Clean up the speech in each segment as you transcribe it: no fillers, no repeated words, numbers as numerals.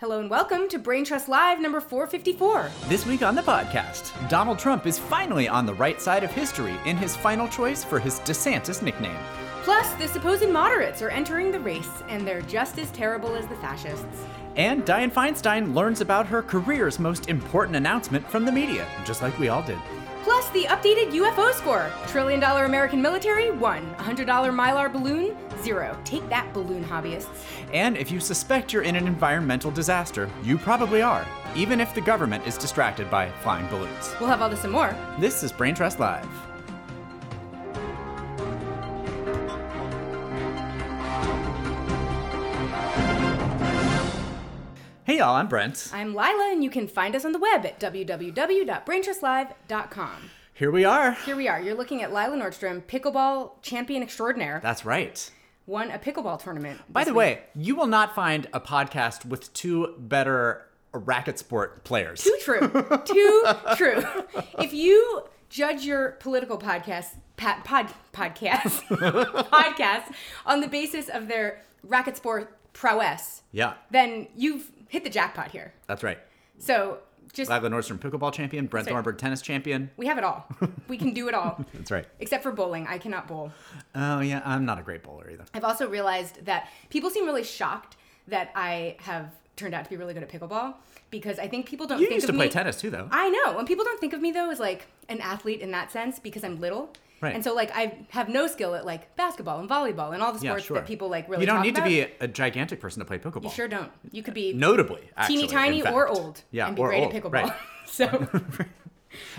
Hello and welcome to Brain Trust Live number 454. This week on the podcast, Donald Trump is finally on the right side of history in his final choice for his DeSantis nickname. Plus, the supposed moderates are entering the race, and they're just as terrible as the fascists. And Diane Feinstein learns about her career's most important announcement from the media, just like we all did. Plus, the updated UFO score. $1 trillion American military, 1. $100 Mylar balloon, 0. Take that, balloon hobbyists. And if you suspect you're in an environmental disaster, you probably are, even if the government is distracted by flying balloons. We'll have all this and more. This is Brain Trust Live. Hey y'all, I'm Brent. I'm Lila, and you can find us on the web at www.braintrustlive.com. Here we are. You're looking at Lila Nordstrom, pickleball champion extraordinaire. That's right. Won a pickleball tournament. By the way, you will not find a podcast with two better racket sport players. Too true. If you judge your political podcast on the basis of their racket sport prowess, then you've hit the jackpot here. That's right. So just... Lila Nordstrom, pickleball champion. Brent Thornburg, tennis champion. We have it all. We can do it all. That's right. Except for bowling. I cannot bowl. Oh, yeah. I'm not a great bowler either. I've also realized that people seem really shocked that I have turned out to be really good at pickleball, because I think people don't think of me... You used to play tennis too, though. I know. And people don't think of me, though, as like an athlete in that sense, because I'm little. Right. And so, like, I have no skill at, like, basketball and volleyball and all the sports that people, like, really talk about. You don't need to be a gigantic person to play pickleball. You sure don't. You could be... Notably, actually. Teeny tiny or old. Yeah, and be great at pickleball. Right. So...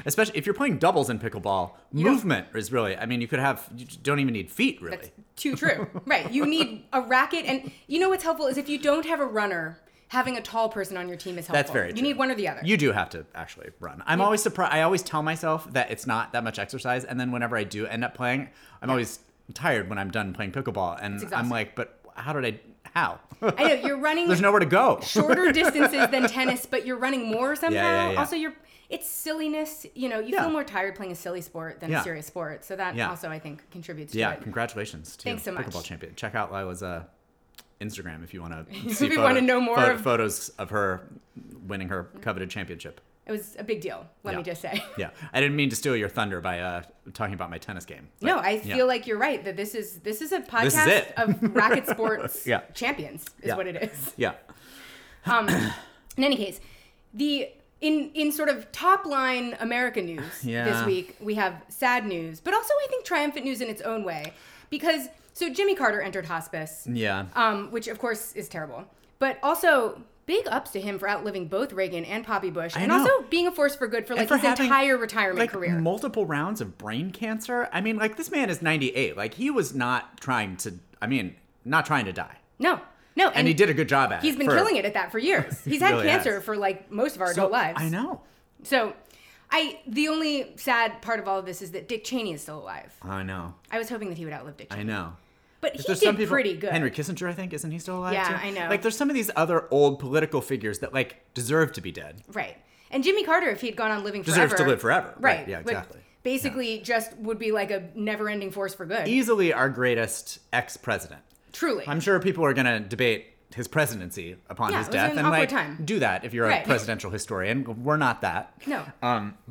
Especially if you're playing doubles in pickleball, movement is really... I mean, you don't even need feet, really. That's too true. Right. You need a racket. And you know what's helpful is if you don't have a runner... Having a tall person on your team is helpful. That's very true. You need one or the other. You do have to actually run. I'm always surprised. I always tell myself that it's not that much exercise. And then whenever I do end up playing, I'm always tired when I'm done playing pickleball. And I'm like, but how? I know. You're running. There's nowhere to go. Shorter distances than tennis, but you're running more somehow. Yeah. Also, it's silliness. You know, you feel more tired playing a silly sport than a serious sport. So that also, I think, contributes to it. Yeah, congratulations to Thanks so much. Pickleball champion. Check out Lila's... Instagram if you want to see photos of her winning her coveted championship. It was a big deal, let me just say. Yeah. I didn't mean to steal your thunder by talking about my tennis game. But, no, I feel like you're right that this is a podcast of racket sports champions is what it is. Yeah. In any case, in sort of top line America news this week, we have sad news, but also I think triumphant news in its own way, because so Jimmy Carter entered hospice, which of course is terrible, but also big ups to him for outliving both Reagan and Poppy Bush, and also being a force for good for like his entire retirement career. Multiple rounds of brain cancer. I mean, like this man is 98. Like he was not trying to die. No. And he did a good job at it. He's been killing it at that for years. He's had cancer for like most of our adult lives. I know. So the only sad part of all of this is that Dick Cheney is still alive. I know. I was hoping that he would outlive Dick Cheney. I know. But he did pretty good. Henry Kissinger, I think, isn't he still alive too? Yeah, I know. Like there's some of these other old political figures that like deserve to be dead. Right. And Jimmy Carter, if he had gone on living forever. Deserves to live forever. Right. Yeah, exactly. Basically just would be like a never-ending force for good. Easily our greatest ex-president. Truly. I'm sure people are going to debate his presidency upon his death. And like time. Do that if you're a presidential historian. We're not that. No.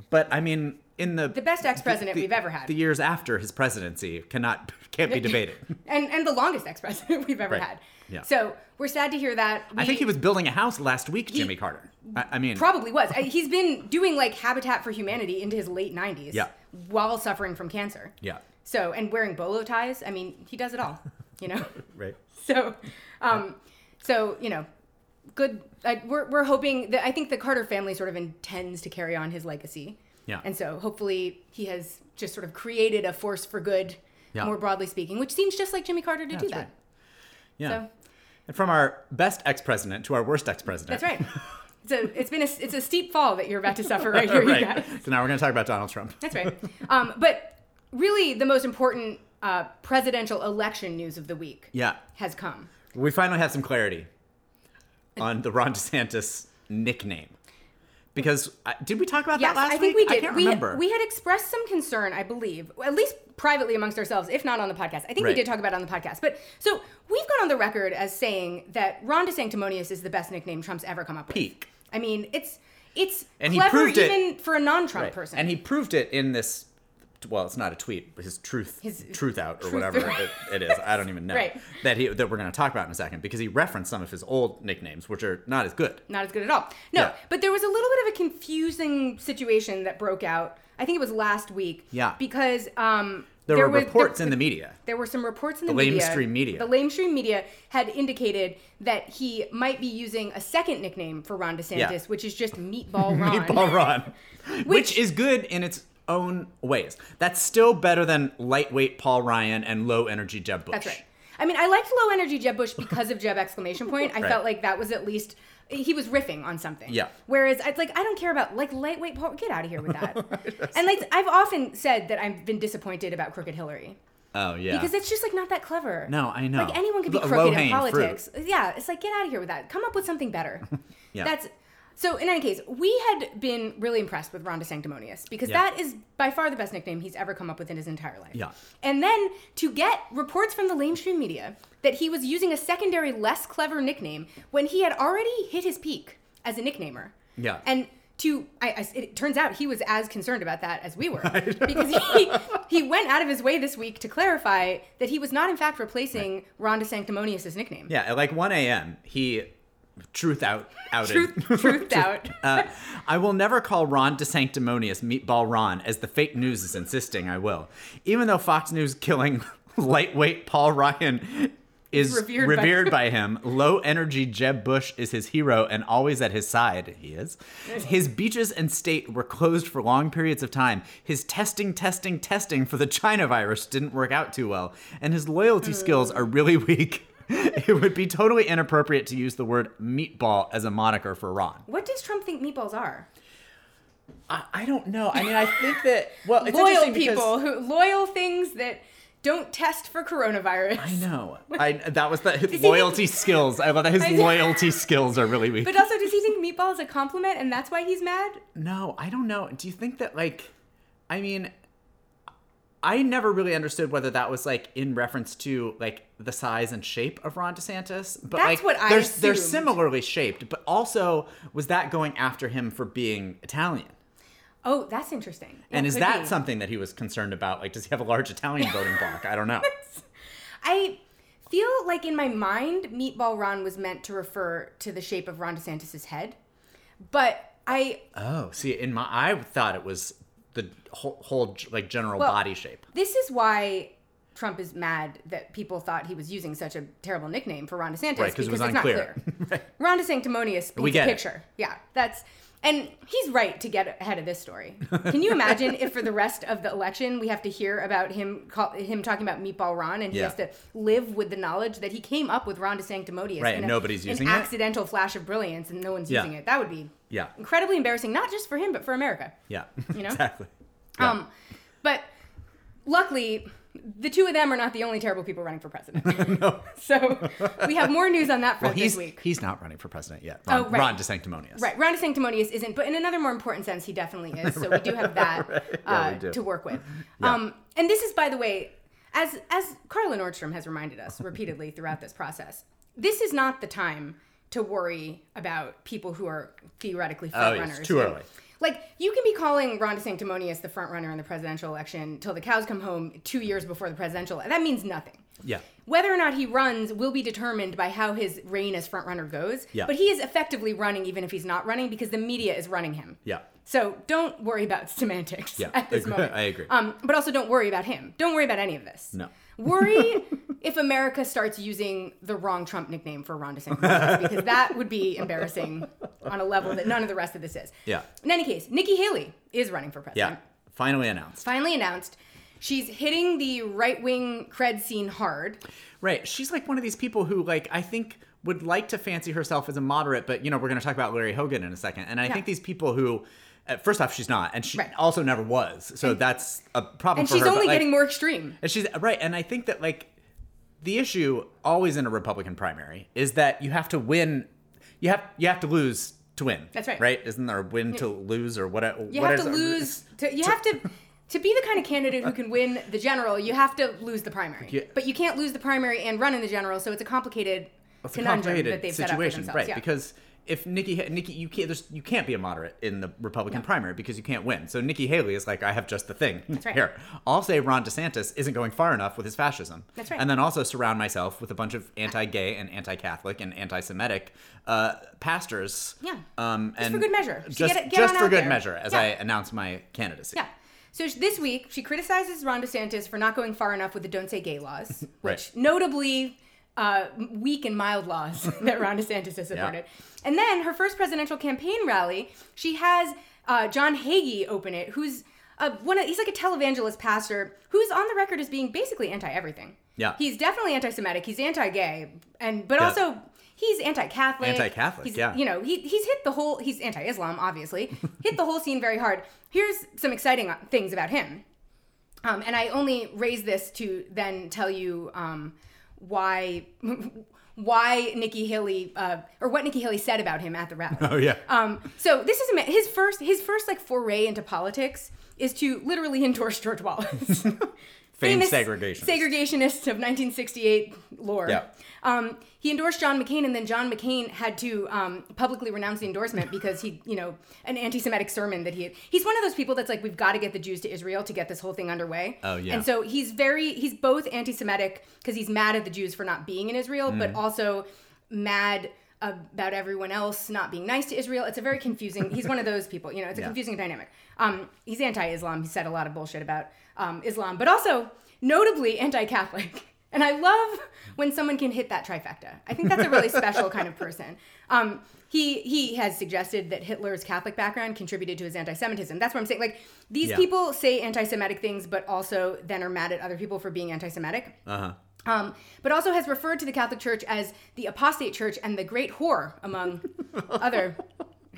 But I mean, in the best ex-president we've ever had. The years after his presidency can't be debated. and the longest ex-president we've ever had. Yeah. So we're sad to hear that. I think he was building a house last week, Jimmy Carter. I mean, probably was. He's been doing like Habitat for Humanity into his late 90s while suffering from cancer. Yeah. So and wearing bolo ties. I mean, he does it all. You know. Right. So. So, you know, good. We're hoping that I think the Carter family sort of intends to carry on his legacy. Yeah. And so hopefully he has just sort of created a force for good, more broadly speaking, which seems just like Jimmy Carter to do that. Right. Yeah. So, and from our best ex-president to our worst ex-president. That's right. It's a steep fall that you're about to suffer right here, right. You guys. So now we're going to talk about Donald Trump. That's right. But really the most important presidential election news of the week has come. We finally have some clarity on the Ron DeSantis nickname. Because, did we talk about that last week? Yes, I think we did. I can't remember. We had expressed some concern, I believe, at least privately amongst ourselves, if not on the podcast. I think we did talk about it on the podcast. But so we've gone on the record as saying that Ron DeSanctimonious is the best nickname Trump's ever come up with. Peak. I mean, it's and clever even for a non-Trump person. And he proved it in this, well, it's not a tweet, but his truth out, or whatever it is. I don't even know. That we're going to talk about in a second, because he referenced some of his old nicknames, which are not as good. Not as good at all. No, yeah. But there was a little bit of a confusing situation that broke out. I think it was last week. Yeah. Because there were reports in the media. There were some reports in the media. The lamestream media had indicated that he might be using a second nickname for Ron DeSantis, which is just Meatball Ron. Meatball Ron. which is good in its own ways. That's still better than lightweight Paul Ryan and low energy Jeb Bush. That's right. I mean, I liked low energy Jeb Bush because of Jeb ! I felt like that was at least... He was riffing on something. Yeah. Whereas it's like, I don't care about like lightweight Paul. Get out of here with that. And like I've often said that I've been disappointed about Crooked Hillary. Oh yeah. Because it's just like not that clever. No, I know. Like anyone could be crooked in politics. Fruit. Yeah. It's like, get out of here with that. Come up with something better. Yeah. So in any case, we had been really impressed with Ron DeSanctimonious because that is by far the best nickname he's ever come up with in his entire life. Yeah. And then to get reports from the lamestream media that he was using a secondary, less clever nickname when he had already hit his peak as a nicknamer. Yeah. And it turns out he was as concerned about that as we were. Because he went out of his way this week to clarify that he was not in fact replacing Ron DeSanctimonious' nickname. Yeah, at like 1 a.m. he... Truth out. I will never call Ron DeSanctimonious Meatball Ron, as the fake news is insisting I will. Even though Fox News killing lightweight Paul Ryan is revered by him, low energy Jeb Bush is his hero and always at his side. He is. His beaches and state were closed for long periods of time. His testing for the China virus didn't work out too well. And his loyalty skills are really weak. It would be totally inappropriate to use the word meatball as a moniker for Ron. What does Trump think meatballs are? I don't know. I mean, I think that... Well, it's loyal people, loyal things that don't test for coronavirus. I know. That was the his loyalty skills. I love that his loyalty skills are really weak. But also, does he think meatball is a compliment and that's why he's mad? No, I don't know. Do you think that, like... I mean... I never really understood whether that was like in reference to like the size and shape of Ron DeSantis, but that's like what I assumed. They're similarly shaped. But also, was that going after him for being Italian? Oh, that's interesting. And is that something that he was concerned about? Like, does he have a large Italian voting bloc? I don't know. I feel like in my mind, Meatball Ron was meant to refer to the shape of Ron DeSantis' head, but I thought it was. The whole like general body shape. This is why Trump is mad that people thought he was using such a terrible nickname for Ron DeSantis. Right, because it was unclear. Not clear. Ron DeSanctimonious paints a picture. It. Yeah, that's... And he's right to get ahead of this story. Can you imagine if for the rest of the election we have to hear about him talking about Meatball Ron and he has to live with the knowledge that he came up with Ron DeSanctimonious accidental flash of brilliance and no one's using it. That would be incredibly embarrassing, not just for him, but for America. Yeah, you know? Exactly. Yeah. But luckily, the two of them are not the only terrible people running for president. No. So we have more news on that front this week. He's not running for president yet. Ron DeSanctimonious. Right. Ron DeSanctimonious isn't, but in another more important sense, he definitely is. So we do have that to work with. Yeah. And this is, by the way, as Carla Nordstrom has reminded us repeatedly throughout this process, this is not the time to worry about people who are theoretically frontrunners. It's too early. Like, you can be calling Ron DeSanctimonious the front runner in the presidential election till the cows come home 2 years before the presidential. That means nothing. Yeah. Whether or not he runs will be determined by how his reign as front runner goes. Yeah. But he is effectively running even if he's not running because the media is running him. Yeah. So don't worry about semantics at this moment. I agree. But also don't worry about him. Don't worry about any of this. No. Worry if America starts using the wrong Trump nickname for Ron DeSantis, because that would be embarrassing on a level that none of the rest of this is. Yeah. In any case, Nikki Haley is running for president. Yeah. Finally announced. She's hitting the right-wing cred scene hard. Right. She's like one of these people who, like, I think would like to fancy herself as a moderate, but, you know, we're going to talk about Larry Hogan in a second. And I think these people who... First off, she's not, and she also never was. So that's a problem for her. And she's only getting more extreme. And she's and I think that like the issue always in a Republican primary is that you have to win, you have to lose to win. That's right. Right? Isn't there a win to lose or what? You have to lose. You have to To be the kind of candidate who can win the general, you have to lose the primary. Yeah. But you can't lose the primary and run in the general, so it's a complicated conundrum that they've set up for themselves. Right, yeah. Because if Nikki, you can't be a moderate in the Republican primary because you can't win. So Nikki Haley is like, I have just the thing. That's right. Here, I'll say Ron DeSantis isn't going far enough with his fascism. That's right. And then also surround myself with a bunch of anti-gay and anti-Catholic and anti-Semitic pastors. Yeah. Just for good measure. Just for good measure, as I announce my candidacy. Yeah. So this week, she criticizes Ron DeSantis for not going far enough with the Don't Say Gay laws, which notably... weak and mild laws that Ron DeSantis has supported. Yeah. And then her first presidential campaign rally, she has John Hagee open it, who's he's like a televangelist pastor who's on the record as being basically anti-everything. Yeah. He's definitely anti-Semitic, he's anti-gay, but also he's anti-Catholic. You know, he's hit the whole, he's anti-Islam, obviously, hit the whole scene very hard. Here's some exciting things about him. And I only raise this to then tell you... why Nikki Haley or what Nikki Haley said about him at the rally. Oh yeah. So this is his first like foray into politics is to literally endorse George Wallace, famous segregationist of 1968 lore. Yeah. He endorsed John McCain, and then John McCain had to publicly renounce the endorsement because an anti-Semitic sermon that he had. He's one of those people that's like, we've got to get the Jews to Israel to get this whole thing underway. Oh, yeah. And so he's both anti-Semitic because he's mad at the Jews for not being in Israel, but also mad about everyone else not being nice to Israel. It's a very confusing, he's one of those people, it's a confusing dynamic. He's anti-Islam. He said a lot of bullshit about Islam, but also notably anti-Catholic. And I love when someone can hit that trifecta. I think that's a really special kind of person. He has suggested that Hitler's Catholic background contributed to his anti-Semitism. That's what I'm saying. Like, these people say anti-Semitic things, but also then are mad at other people for being anti-Semitic. Uh-huh. But also has referred to the Catholic Church as the apostate church and the great whore, among other...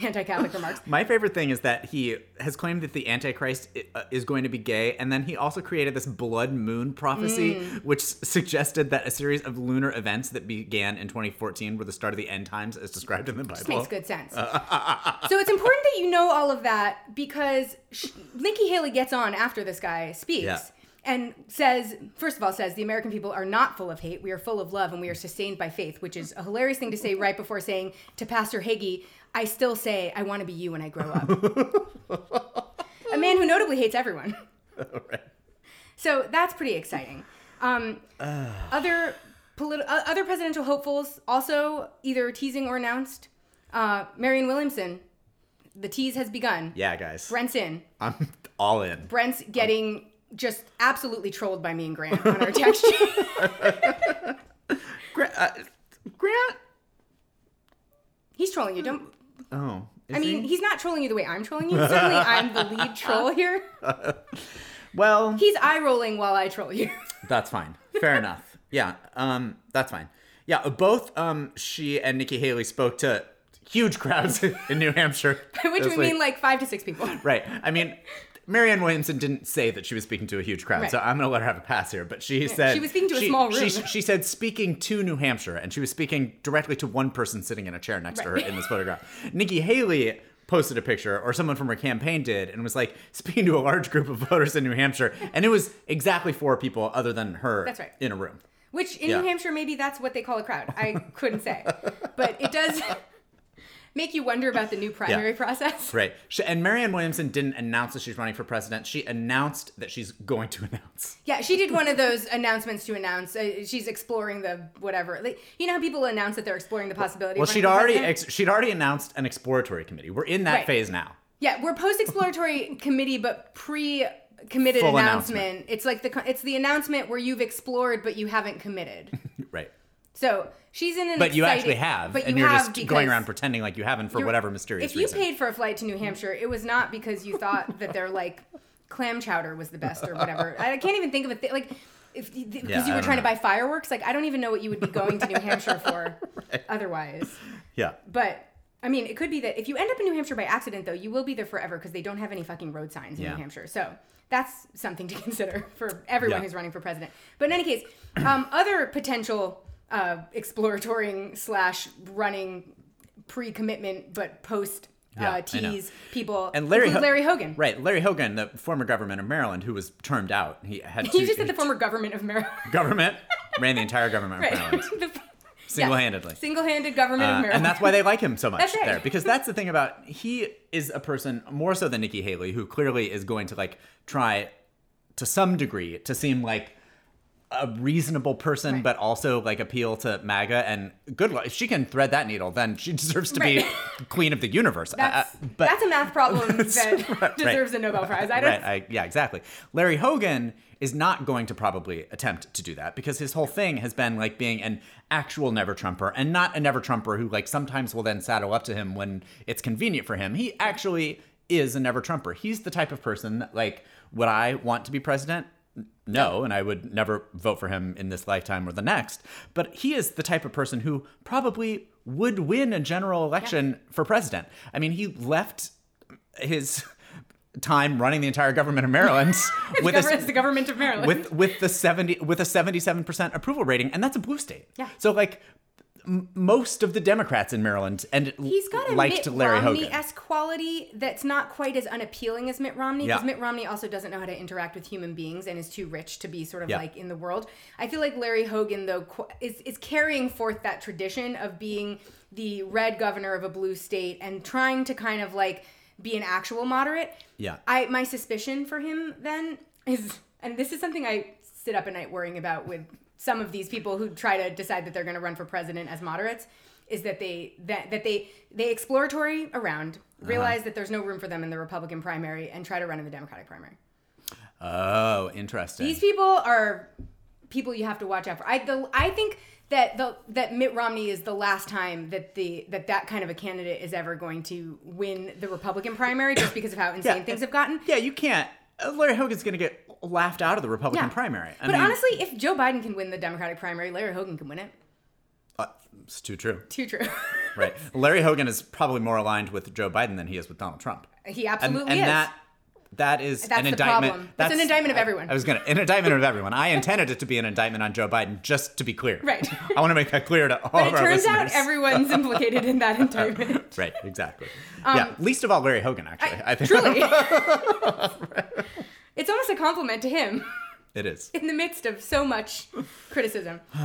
anti-Catholic remarks. My favorite thing is that he has claimed that the Antichrist is going to be gay, and then he also created this blood moon prophecy, which suggested that a series of lunar events that began in 2014 were the start of the end times as described in the Bible. Which makes good sense. So it's important that you know all of that, because Nikki Haley gets on after this guy speaks. Yeah. And says, first of all, the American people are not full of hate. We are full of love, and we are sustained by faith, which is a hilarious thing to say right before saying to Pastor Hagee, I still say I want to be you when I grow up. A man who notably hates everyone. Oh, right. So that's pretty exciting. Other presidential hopefuls also either teasing or announced. Marianne Williamson. The tease has begun. Yeah, guys. Brent's in. I'm all in. Brent's getting... just absolutely trolled by me and Grant on our text chain. Grant? He's trolling you. Don't... Oh. He's not trolling you the way I'm trolling you. Certainly I'm the lead troll here. Well... He's eye-rolling while I troll you. That's fine. Fair enough. Yeah. That's fine. Yeah. Both she and Nikki Haley spoke to huge crowds in New Hampshire. By which we mean like 5 to 6 people. Right. Marianne Williamson didn't say that she was speaking to a huge crowd, so I'm going to let her have a pass here. But she said... She was speaking to a small room. She said speaking to New Hampshire, and she was speaking directly to one person sitting in a chair next to her in this photograph. Nikki Haley posted a picture, or someone from her campaign did, and was like, speaking to a large group of voters in New Hampshire, and it was exactly 4 people other than her in a room. Which, in New Hampshire, maybe that's what they call a crowd. I couldn't say. But it does... make you wonder about the new primary process. Right. And Marianne Williamson didn't announce that she's running for president. She announced that she's going to announce. Yeah, she did one of those announcements to announce. She's exploring the whatever. Like, you know how people announce that they're exploring the possibility of running for president? Well, she'd already announced an exploratory committee. We're in that phase now. Yeah, we're post-exploratory committee, but pre-committed announcement. It's like it's the announcement where you've explored, but you haven't committed. Right. So she's in an exciting... But you actually have, and you're just going around pretending like you haven't for whatever mysterious reason. If you paid for a flight to New Hampshire, it was not because you thought that their, like, clam chowder was the best or whatever. I can't even think of a thing, like, because you were trying to buy fireworks. Like, I don't even know what you would be going to New Hampshire for otherwise. Yeah. But, it could be that if you end up in New Hampshire by accident, though, you will be there forever because they don't have any fucking road signs in New Hampshire. So... that's something to consider for everyone who's running for president. But in any case, other potential exploratory/running pre-commitment but post tease people, and Larry Hogan. Right, Larry Hogan, the former government of Maryland, who was termed out. He had two, you just said the former government of Maryland. Government? Ran the entire government of Maryland. Single-handedly. Single-handed government of Maryland. And that's why they like him so much there. Because that's the thing about, he is a person, more so than Nikki Haley, who clearly is going to, like, try to some degree to seem like a reasonable person, but also like appeal to MAGA, and good luck. If she can thread that needle, then she deserves to be queen of the universe. But that's a math problem that deserves a Nobel Prize. Exactly. Larry Hogan is not going to probably attempt to do that, because his whole thing has been like being an actual never Trumper, and not a never Trumper who like sometimes will then saddle up to him when it's convenient for him. He actually is a never Trumper. He's the type of person that, like, would I want to be president? No, and I would never vote for him in this lifetime or the next. But he is the type of person who probably would win a general election for president. I mean, he left his time running the entire government of Maryland with a 77% approval rating, and that's a blue state. Yeah. So like most of the Democrats in Maryland liked Larry Hogan. He's got a Mitt Romney-esque quality that's not quite as unappealing as Mitt Romney, because Mitt Romney also doesn't know how to interact with human beings and is too rich to be sort of like in the world. I feel like Larry Hogan, though, is carrying forth that tradition of being the red governor of a blue state and trying to kind of like be an actual moderate. Yeah. My suspicion for him then is, and this is something I sit up at night worrying about with some of these people who try to decide that they're going to run for president as moderates, is that they exploratory around, realize that there's no room for them in the Republican primary, and try to run in the Democratic primary. Oh, interesting. These people are people you have to watch out for. I think that Mitt Romney is the last time that that kind of a candidate is ever going to win the Republican primary, just because of how insane things have gotten. Yeah, you can't. Larry Hogan's going to get laughed out of the Republican primary. I mean, honestly, if Joe Biden can win the Democratic primary, Larry Hogan can win it. It's too true. Too true. Right. Larry Hogan is probably more aligned with Joe Biden than he is with Donald Trump. He absolutely is. And that's an indictment. Problem. That's an indictment of everyone. An indictment of everyone. I intended it to be an indictment on Joe Biden, just to be clear. Right. I want to make that clear to all of our listeners. But it turns out everyone's implicated in that indictment. Right, exactly. Least of all Larry Hogan, actually. I think. Truly. Right. It's almost a compliment to him. It is. In the midst of so much criticism. But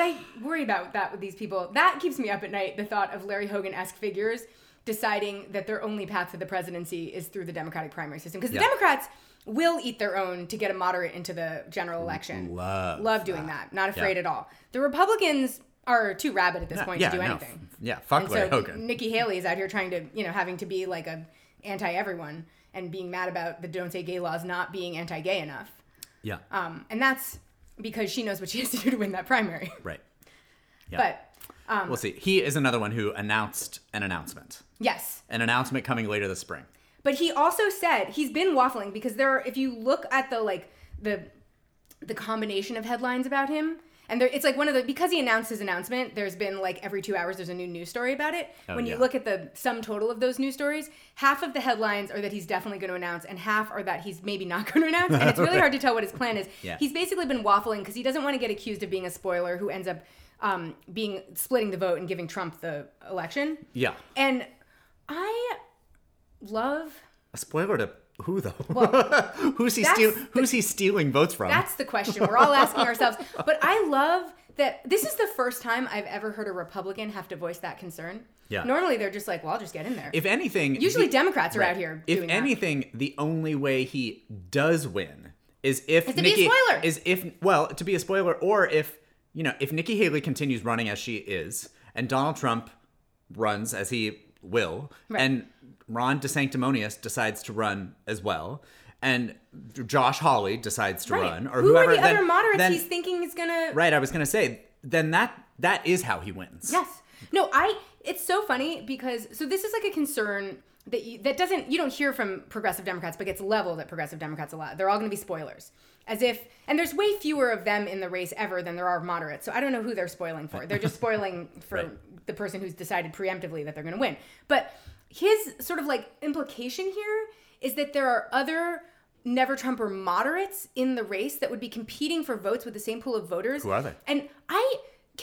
I worry about that with these people. That keeps me up at night, the thought of Larry Hogan-esque figures deciding that their only path to the presidency is through the Democratic primary system. Because the Democrats will eat their own to get a moderate into the general election. Love doing that. Not afraid at all. The Republicans are too rabid at this point to do anything. Fuck Larry Hogan. Nikki Haley is out here trying to, having to be like a anti-everyone and being mad about the Don't Say Gay laws not being anti-gay enough. Yeah. And that's because she knows what she has to do to win that primary. Right. Yeah. But we'll see. He is another one who announced an announcement. Yes. An announcement coming later this spring. But he also said, he's been waffling, because there are, if you look at the, like, the combination of headlines about him, and there, it's like one of the, because he announced his announcement, there's been like every 2 hours there's a new news story about it. When you look at the sum total of those news stories, half of the headlines are that he's definitely going to announce, and half are that he's maybe not going to announce. And it's really hard to tell what his plan is. Yeah. He's basically been waffling because he doesn't want to get accused of being a spoiler who ends up splitting the vote and giving Trump the election. Yeah. And I love a spoiler to who, though? Well, who's he stealing votes from? That's the question we're all asking ourselves. But I love that this is the first time I've ever heard a Republican have to voice that concern. Yeah. Normally they're just like, well, I'll just get in there. If anything, usually Democrats are out here doing that. If anything, the only way he does win is if Nikki, to be a spoiler, or if Nikki Haley continues running as she is, and Donald Trump runs as he will, and Ron DeSanctimonious decides to run as well, and Josh Hawley decides to run, or whoever. Who are the other moderates he's thinking is going to... Right, I was going to say, then that is how he wins. Yes. No, it's so funny because... So this is like a concern you don't hear from progressive Democrats, but gets leveled at progressive Democrats a lot. They're all going to be spoilers. As if, and there's way fewer of them in the race ever than there are moderates. So I don't know who they're spoiling for. They're just spoiling for the person who's decided preemptively that they're going to win. But his sort of like implication here is that there are other never Trumper moderates in the race that would be competing for votes with the same pool of voters. Who are they? And I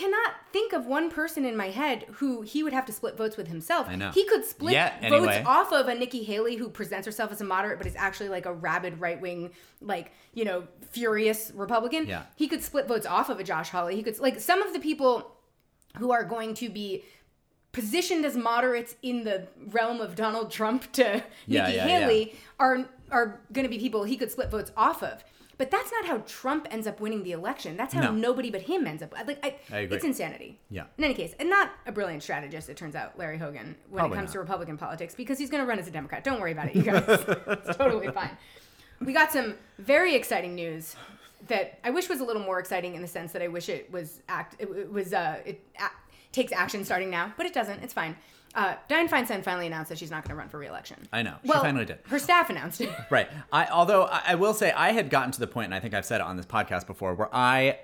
cannot think of one person in my head who he would have to split votes with himself. I know. He could split votes off of a Nikki Haley who presents herself as a moderate but is actually like a rabid right-wing, like, you know, furious Republican. Yeah. He could split votes off of a Josh Hawley. He could, like, some of the people who are going to be positioned as moderates in the realm of Donald Trump to Nikki Haley are going to be people he could split votes off of. But that's not how Trump ends up winning the election. That's how nobody but him ends up. Like, I agree. It's insanity. Yeah. In any case, and not a brilliant strategist, it turns out, Larry Hogan, when it comes to Republican politics, because he's going to run as a Democrat. Don't worry about it, you guys. It's totally fine. We got some very exciting news that I wish was a little more exciting in the sense that I wish it was takes action starting now, but it doesn't. It's fine. Diane Feinstein finally announced that she's not going to run for re-election. I know. Well, she finally did. Her staff announced it. Right. Although I will say I had gotten to the point, and I think I've said it on this podcast before, where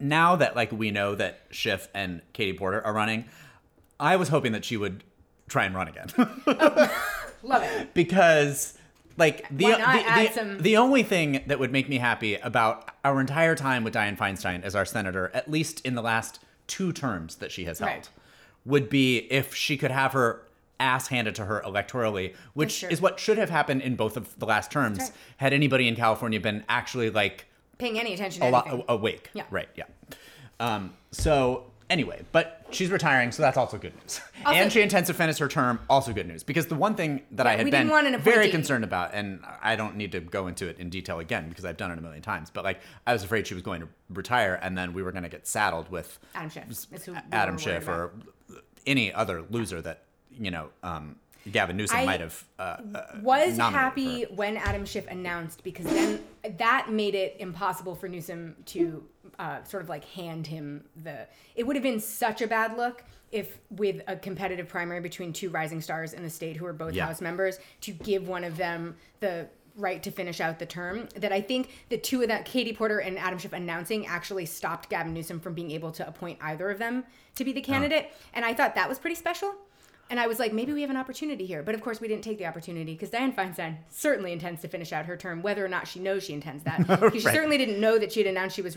now that like we know that Schiff and Katie Porter are running, I was hoping that she would try and run again. Love it. Because like the only thing that would make me happy about our entire time with Diane Feinstein as our senator, at least in the last two terms that she has held. Right. Would be if she could have her ass handed to her electorally, which is what should have happened in both of the last terms had anybody in California been actually like paying any attention to anything. Awake. Yeah. Right. Yeah. So anyway, but she's retiring, so that's also good news. Also, and she intends to finish her term, also good news. Because the one thing that I had been very concerned about, and I don't need to go into it in detail again because I've done it a million times, but like I was afraid she was going to retire and then we were going to get saddled with Adam Schiff or any other loser that, you know, Gavin Newsom might have was happy when Adam Schiff announced, because then that made it impossible for Newsom to sort of like hand him the... It would have been such a bad look if with a competitive primary between two rising stars in the state who are both House members to give one of them the right to finish out the term, that I think the two of that, Katie Porter and Adam Schiff announcing, actually stopped Gavin Newsom from being able to appoint either of them to be the candidate. Oh. And I thought that was pretty special. And I was like, maybe we have an opportunity here. But of course, we didn't take the opportunity because Dianne Feinstein certainly intends to finish out her term, whether or not she knows she intends that. Because she certainly didn't know that she had announced she was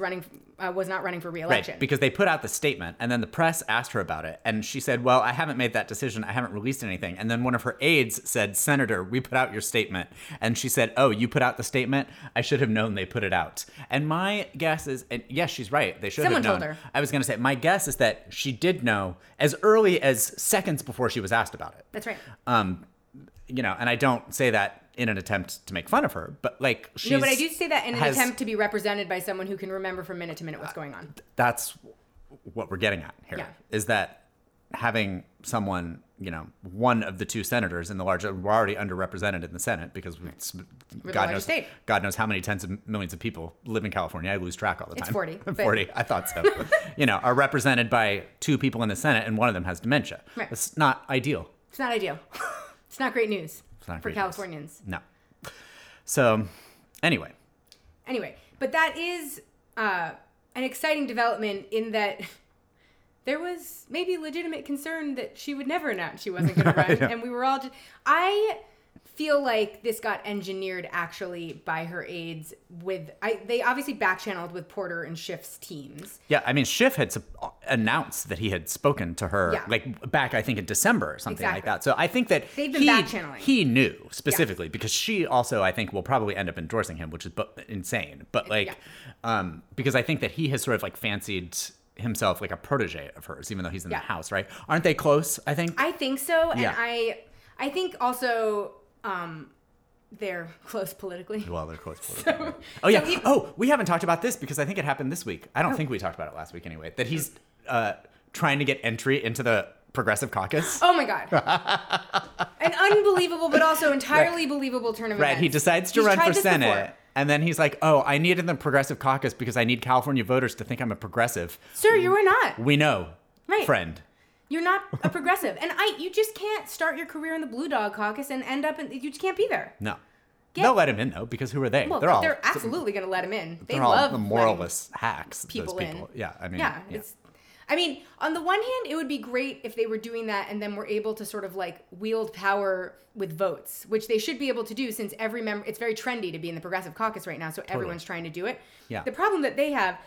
was not running for re-election. Right, because they put out the statement, and then the press asked her about it. And she said, well, I haven't made that decision. I haven't released anything. And then one of her aides said, Senator, we put out your statement. And she said, oh, you put out the statement? I should have known they put it out. And my guess is, and yes, she's right. They should have known. Someone told her. I was going to say, my guess is that she did know as early as seconds before she was asked about it. That's right. You know, and I don't say that in an attempt to make fun of her, but like she's... No, but I do say that in an attempt to be represented by someone who can remember from minute to minute what's going on. That's what we're getting at here, is that having someone, you know, one of the two senators in the large... We're already underrepresented in the Senate because God knows how many tens of millions of people live in California. I lose track all the time. It's 40. 40, I thought so. You know, are represented by two people in the Senate and one of them has dementia. Right. It's not ideal. It's not ideal. It's not great news for Californians. No. So, anyway. But that is an exciting development in that there was maybe legitimate concern that she would never announce she wasn't going to run. And we were all just... I feel like this got engineered actually by her aides with... They obviously back-channeled with Porter and Schiff's teams. Yeah, I mean, Schiff had announced that he had spoken to her like back, I think, in December or something like that. So I think that he knew specifically because she also, I think, will probably end up endorsing him, which is insane. But like, because I think that he has sort of like fancied himself like a protege of hers, even though he's in the House, right? Aren't they close, I think? I think so. Yeah. And I think also... they're close politically. Well, they're close politically. We haven't talked about this because I think it happened this week. I don't think we talked about it last week anyway. That he's trying to get entry into the Progressive Caucus. Oh, my God. An unbelievable but also entirely believable turn of events. Right. He decides to run for Senate. And then he's like, oh, I need in the Progressive Caucus because I need California voters to think I'm a progressive. Sir, you are not. We know, friend. You're not a progressive. And you just can't start your career in the Blue Dog Caucus and end up in... You just can't be there. No. They'll let him in, though, because who are they? Well, they're absolutely going to let him in. They love the moralist hacks, those people. Yeah, I mean... Yeah. I mean, on the one hand, it would be great if they were doing that and then were able to sort of, like, wield power with votes, which they should be able to do since every member... It's very trendy to be in the Progressive Caucus right now, so everyone's trying to do it. Yeah. The problem that they have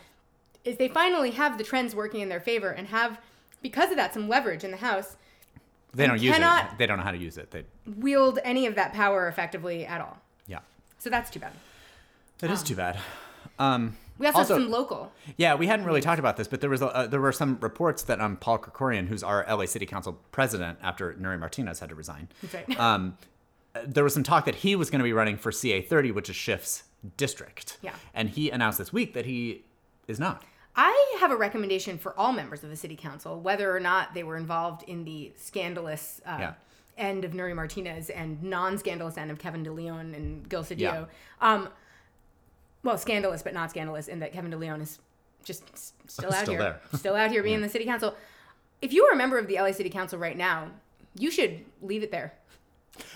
is they finally have the trends working in their favor and have, because of that, some leverage in the House. They don't use it. They don't know how to use it. They wield any of that power effectively at all. Yeah. So that's too bad. That is too bad. We also have some local. Yeah, we hadn't really talked about this, but there were some reports that Paul Krikorian, who's our LA City Council president after Nury Martinez had to resign. That's right. There was some talk that he was going to be running for CA30, which is Schiff's district. Yeah. And he announced this week that he is not. I have a recommendation for all members of the city council, whether or not they were involved in the scandalous end of Nury Martinez and non-scandalous end of Kevin De León and Gil Cedillo. Yeah. Well, scandalous, but not scandalous in that Kevin De León is just still out here. Still out here being in the city council. If you are a member of the LA City Council right now, you should leave it there.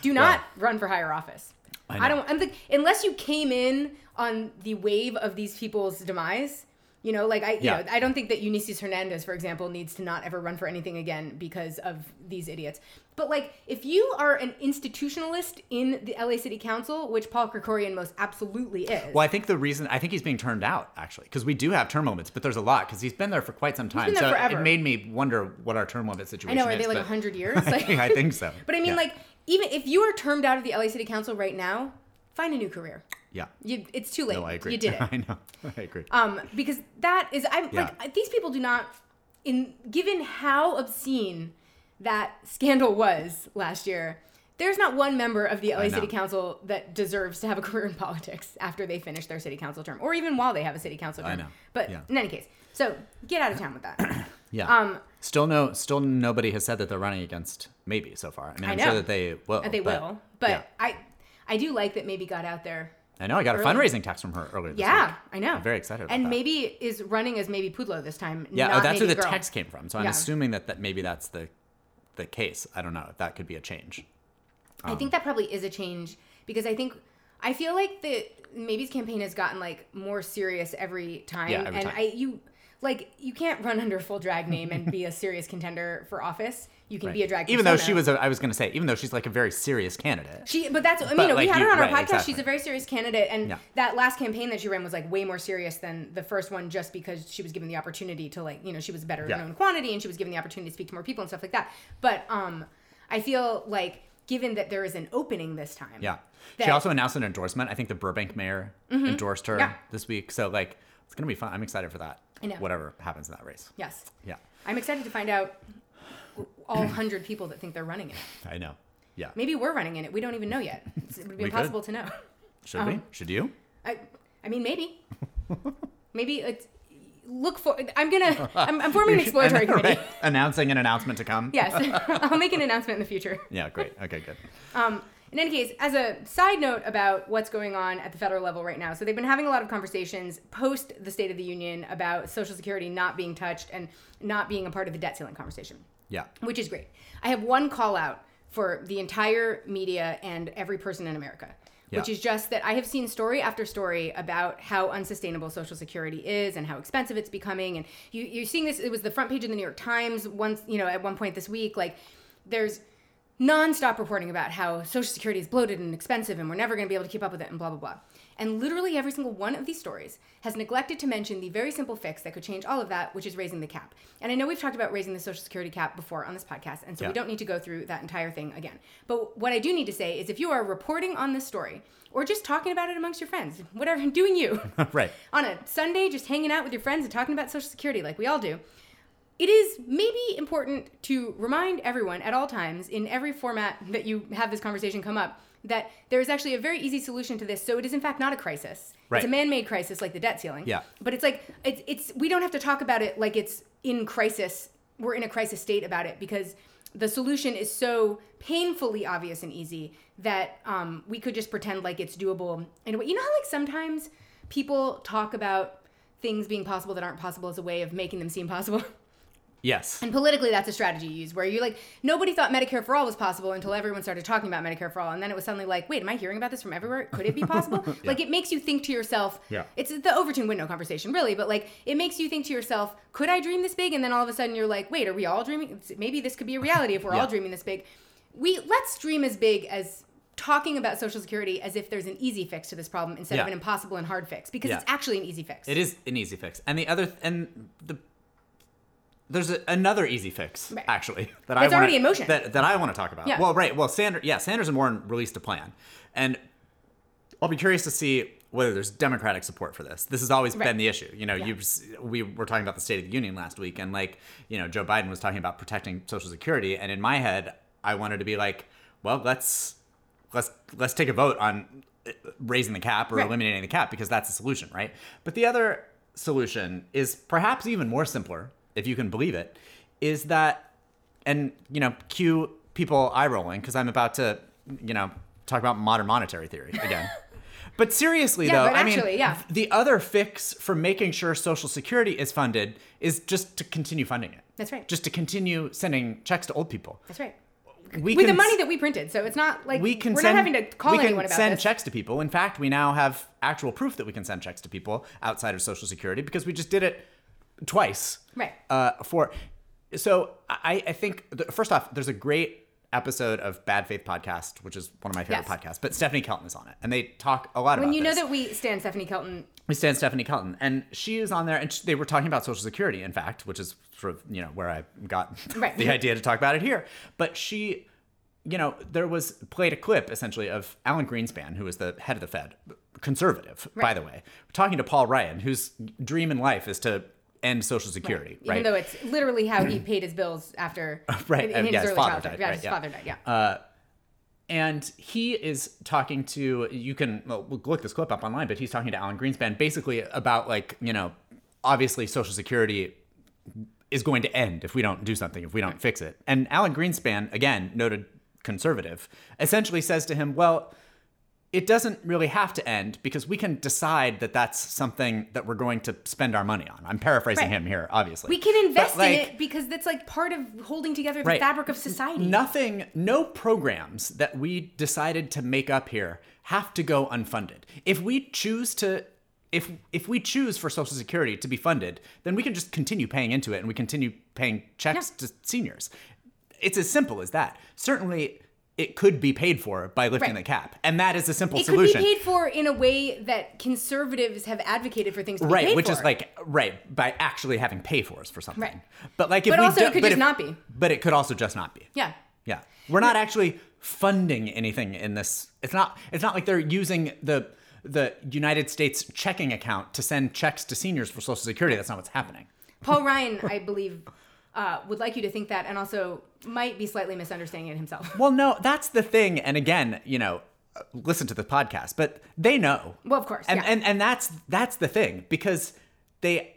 Do not run for higher office. Unless you came in on the wave of these people's demise. You know, like you know, I don't think that Ulises Hernandez, for example, needs to not ever run for anything again because of these idiots. But like, if you are an institutionalist in the LA City Council, which Paul Krikorian most absolutely is. Well, I think he's being turned out, actually, because we do have term limits, but there's a lot because he's been there for quite some time. He's been there forever. It made me wonder what our term limit situation is. I know, are they like 100 years? I think so. But I mean, like, even if you are termed out of the LA City Council right now, find a new career. Yeah. It's too late. No, I agree. You did it. I know. I agree. Because that is, like, these people do not, given how obscene that scandal was last year, there's not one member of the LA City Council that deserves to have a career in politics after they finish their city council term, or even while they have a city council term. I know. But in any case, so get out of town with that. Still nobody has said that they're running against Maybe so far. I mean, I'm sure that they will. I do like that Maybe got out there. I know. I got a fundraising text from her earlier this week. Yeah, I know. I'm very excited about that. And Maybe is running as Maybe Pudlow this time. Yeah, that's where the text came from. So I'm assuming that maybe that's the case. I don't know if that could be a change. I think that probably is a change because I feel like the Maybe's campaign has gotten like more serious every time. Yeah, every time. You can't run under a full drag name and be a serious contender for office. You can be a drag even persona. Though she was, even though she's like a very serious candidate. We had her on our podcast. Exactly. She's a very serious candidate. And that last campaign that she ran was like way more serious than the first one just because she was given the opportunity to she was better known quantity and she was given the opportunity to speak to more people and stuff like that. But I feel like given that there is an opening this time. Yeah. She also announced an endorsement. I think the Burbank mayor endorsed her this week. So like, it's going to be fun. I'm excited for that. I know. Whatever happens in that race. Yes. Yeah. I'm excited to find out all 100 people that think they're running in it. I know. Yeah. Maybe we're running in it. We don't even know yet. It would be impossible to know. Should we? Should you? I mean, maybe. Maybe it's... I'm forming an exploratory committee. Right. Announcing an announcement to come. Yes. I'll make an announcement in the future. Yeah, great. Okay, good. In any case, as a side note about what's going on at the federal level right now, so they've been having a lot of conversations post the State of the Union about Social Security not being touched and not being a part of the debt ceiling conversation. Yeah. Which is great. I have one call out for the entire media and every person in America, which is just that I have seen story after story about how unsustainable Social Security is and how expensive it's becoming. And you're seeing this. It was the front page of the New York Times at one point this week. Like, there's nonstop reporting about how Social Security is bloated and expensive and we're never going to be able to keep up with it and blah, blah, blah. And literally every single one of these stories has neglected to mention the very simple fix that could change all of that, which is raising the cap. And I know we've talked about raising the Social Security cap before on this podcast, and so we don't need to go through that entire thing again. But what I do need to say is if you are reporting on this story or just talking about it amongst your friends, whatever, doing you, right, on a Sunday, just hanging out with your friends and talking about Social Security like we all do, it is maybe important to remind everyone at all times in every format that you have this conversation come up that there is actually a very easy solution to this. So it is in fact not a crisis. Right. It's a man-made crisis like the debt ceiling. Yeah. But it's like, we don't have to talk about it like it's in crisis. We're in a crisis state about it because the solution is so painfully obvious and easy that we could just pretend like it's doable. And you know how like sometimes people talk about things being possible that aren't possible as a way of making them seem possible? Yes. And politically, that's a strategy you use where you're like, nobody thought Medicare for All was possible until everyone started talking about Medicare for All. And then it was suddenly like, wait, am I hearing about this from everywhere? Could it be possible? Like, it makes you think to yourself, it's the Overton window conversation, really. But like, it makes you think to yourself, could I dream this big? And then all of a sudden you're like, wait, are we all dreaming? Maybe this could be a reality if we're all dreaming this big. Let's dream as big as talking about Social Security as if there's an easy fix to this problem instead of an impossible and hard fix, because it's actually an easy fix. It is an easy fix. And the other there's another easy fix, actually, that I want to talk about. Yeah. Well, right. Well, Sanders and Warren released a plan. And I'll be curious to see whether there's Democratic support for this. This has always been the issue. You know, we were talking about the State of the Union last week, and like, you know, Joe Biden was talking about protecting Social Security, and in my head, I wanted to be like, well, let's take a vote on raising the cap or eliminating the cap, because that's the solution, right? But the other solution is perhaps even more simpler, if you can believe it, is that, and, you know, cue people eye rolling, because I'm about to, you know, talk about modern monetary theory again. But seriously, the other fix for making sure Social Security is funded is just to continue funding it. That's right. Just to continue sending checks to old people. That's right. With the money that we printed. So it's not like we're not having to call anyone about this. We can send checks to people. In fact, we now have actual proof that we can send checks to people outside of Social Security, because we just did it twice. Right. So I think, first off, there's a great episode of Bad Faith Podcast, which is one of my favorite podcasts, but Stephanie Kelton is on it, and they talk a lot about this. When you know that we stand Stephanie Kelton. We stand Stephanie Kelton, and she is on there, and they were talking about Social Security, in fact, which is sort of, you know, where I got the idea to talk about it here. But she, you know, played a clip, essentially, of Alan Greenspan, who is the head of the Fed, conservative, by the way, talking to Paul Ryan, whose dream in life is to end Social Security, right? Even though it's literally how he paid his bills after his father died. Yeah. And he is talking to, you can look this clip up online, but he's talking to Alan Greenspan basically about, like, you know, obviously Social Security is going to end if we don't do something, if we don't fix it. And Alan Greenspan, again, noted conservative, essentially says to him, well, it doesn't really have to end because we can decide that that's something that we're going to spend our money on. I'm paraphrasing him here, obviously. We can invest in it because that's like part of holding together the fabric of society. Nothing, no programs that we decided to make up here have to go unfunded. If we choose to, if we choose for Social Security to be funded, then we can just continue paying into it, and we continue paying checks to seniors. It's as simple as that. Certainly, it could be paid for by lifting the cap. And that is a simple solution. It could be paid for in a way that conservatives have advocated for things to be paid for. Which is like, by actually having pay-fors for something. Right. But like, it could just not be. But it could also just not be. Yeah. Yeah. We're not actually funding anything in this. It's not like they're using the United States checking account to send checks to seniors for Social Security. That's not what's happening. Paul Ryan, I believe, would like you to think that, and also might be slightly misunderstanding it himself. Well, no, that's the thing. And again, you know, listen to the podcast, but they know. Well, of course. And that's the thing, because they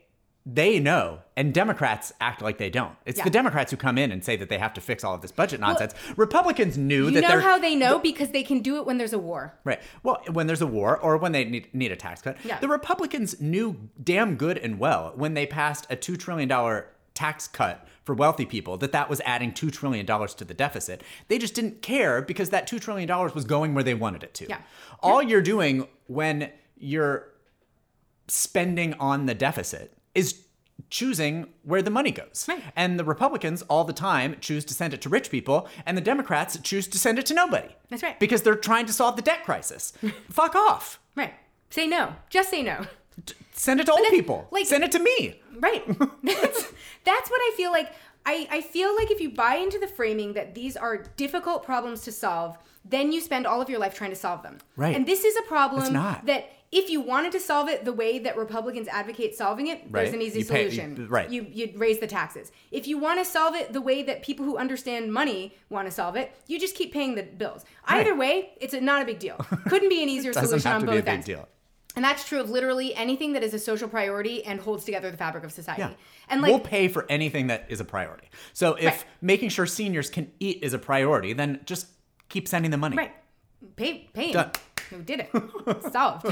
know, and Democrats act like they don't. It's the Democrats who come in and say that they have to fix all of this budget nonsense. Republicans knew that they're... You know how they know? Because they can do it when there's a war. Right. Well, when there's a war or when they need a tax cut. Yeah. The Republicans knew damn good and well when they passed a $2 trillion tax cut for wealthy people, that was adding $2 trillion to the deficit. They just didn't care because that $2 trillion was going where they wanted it to. Yeah. All you're doing when you're spending on the deficit is choosing where the money goes. Right. And the Republicans all the time choose to send it to rich people, and the Democrats choose to send it to nobody. That's right. Because they're trying to solve the debt crisis. Fuck off. Right. Say no. Just say no. Send it to old people. Like, send it to me. Right. That's what I feel like. I feel like if you buy into the framing that these are difficult problems to solve, then you spend all of your life trying to solve them. Right. And this is a problem that if you wanted to solve it the way that Republicans advocate solving it, there's an easy solution. You'd raise the taxes. If you want to solve it the way that people who understand money want to solve it, you just keep paying the bills. Right. Either way, it's not a big deal. Couldn't be an easier solution on both ends. Doesn't have to be a big deal. And that's true of literally anything that is a social priority and holds together the fabric of society. Yeah. And like, we'll pay for anything that is a priority. So if making sure seniors can eat is a priority, then just keep sending them money. Right. Pay. Done. Who did it? Solved.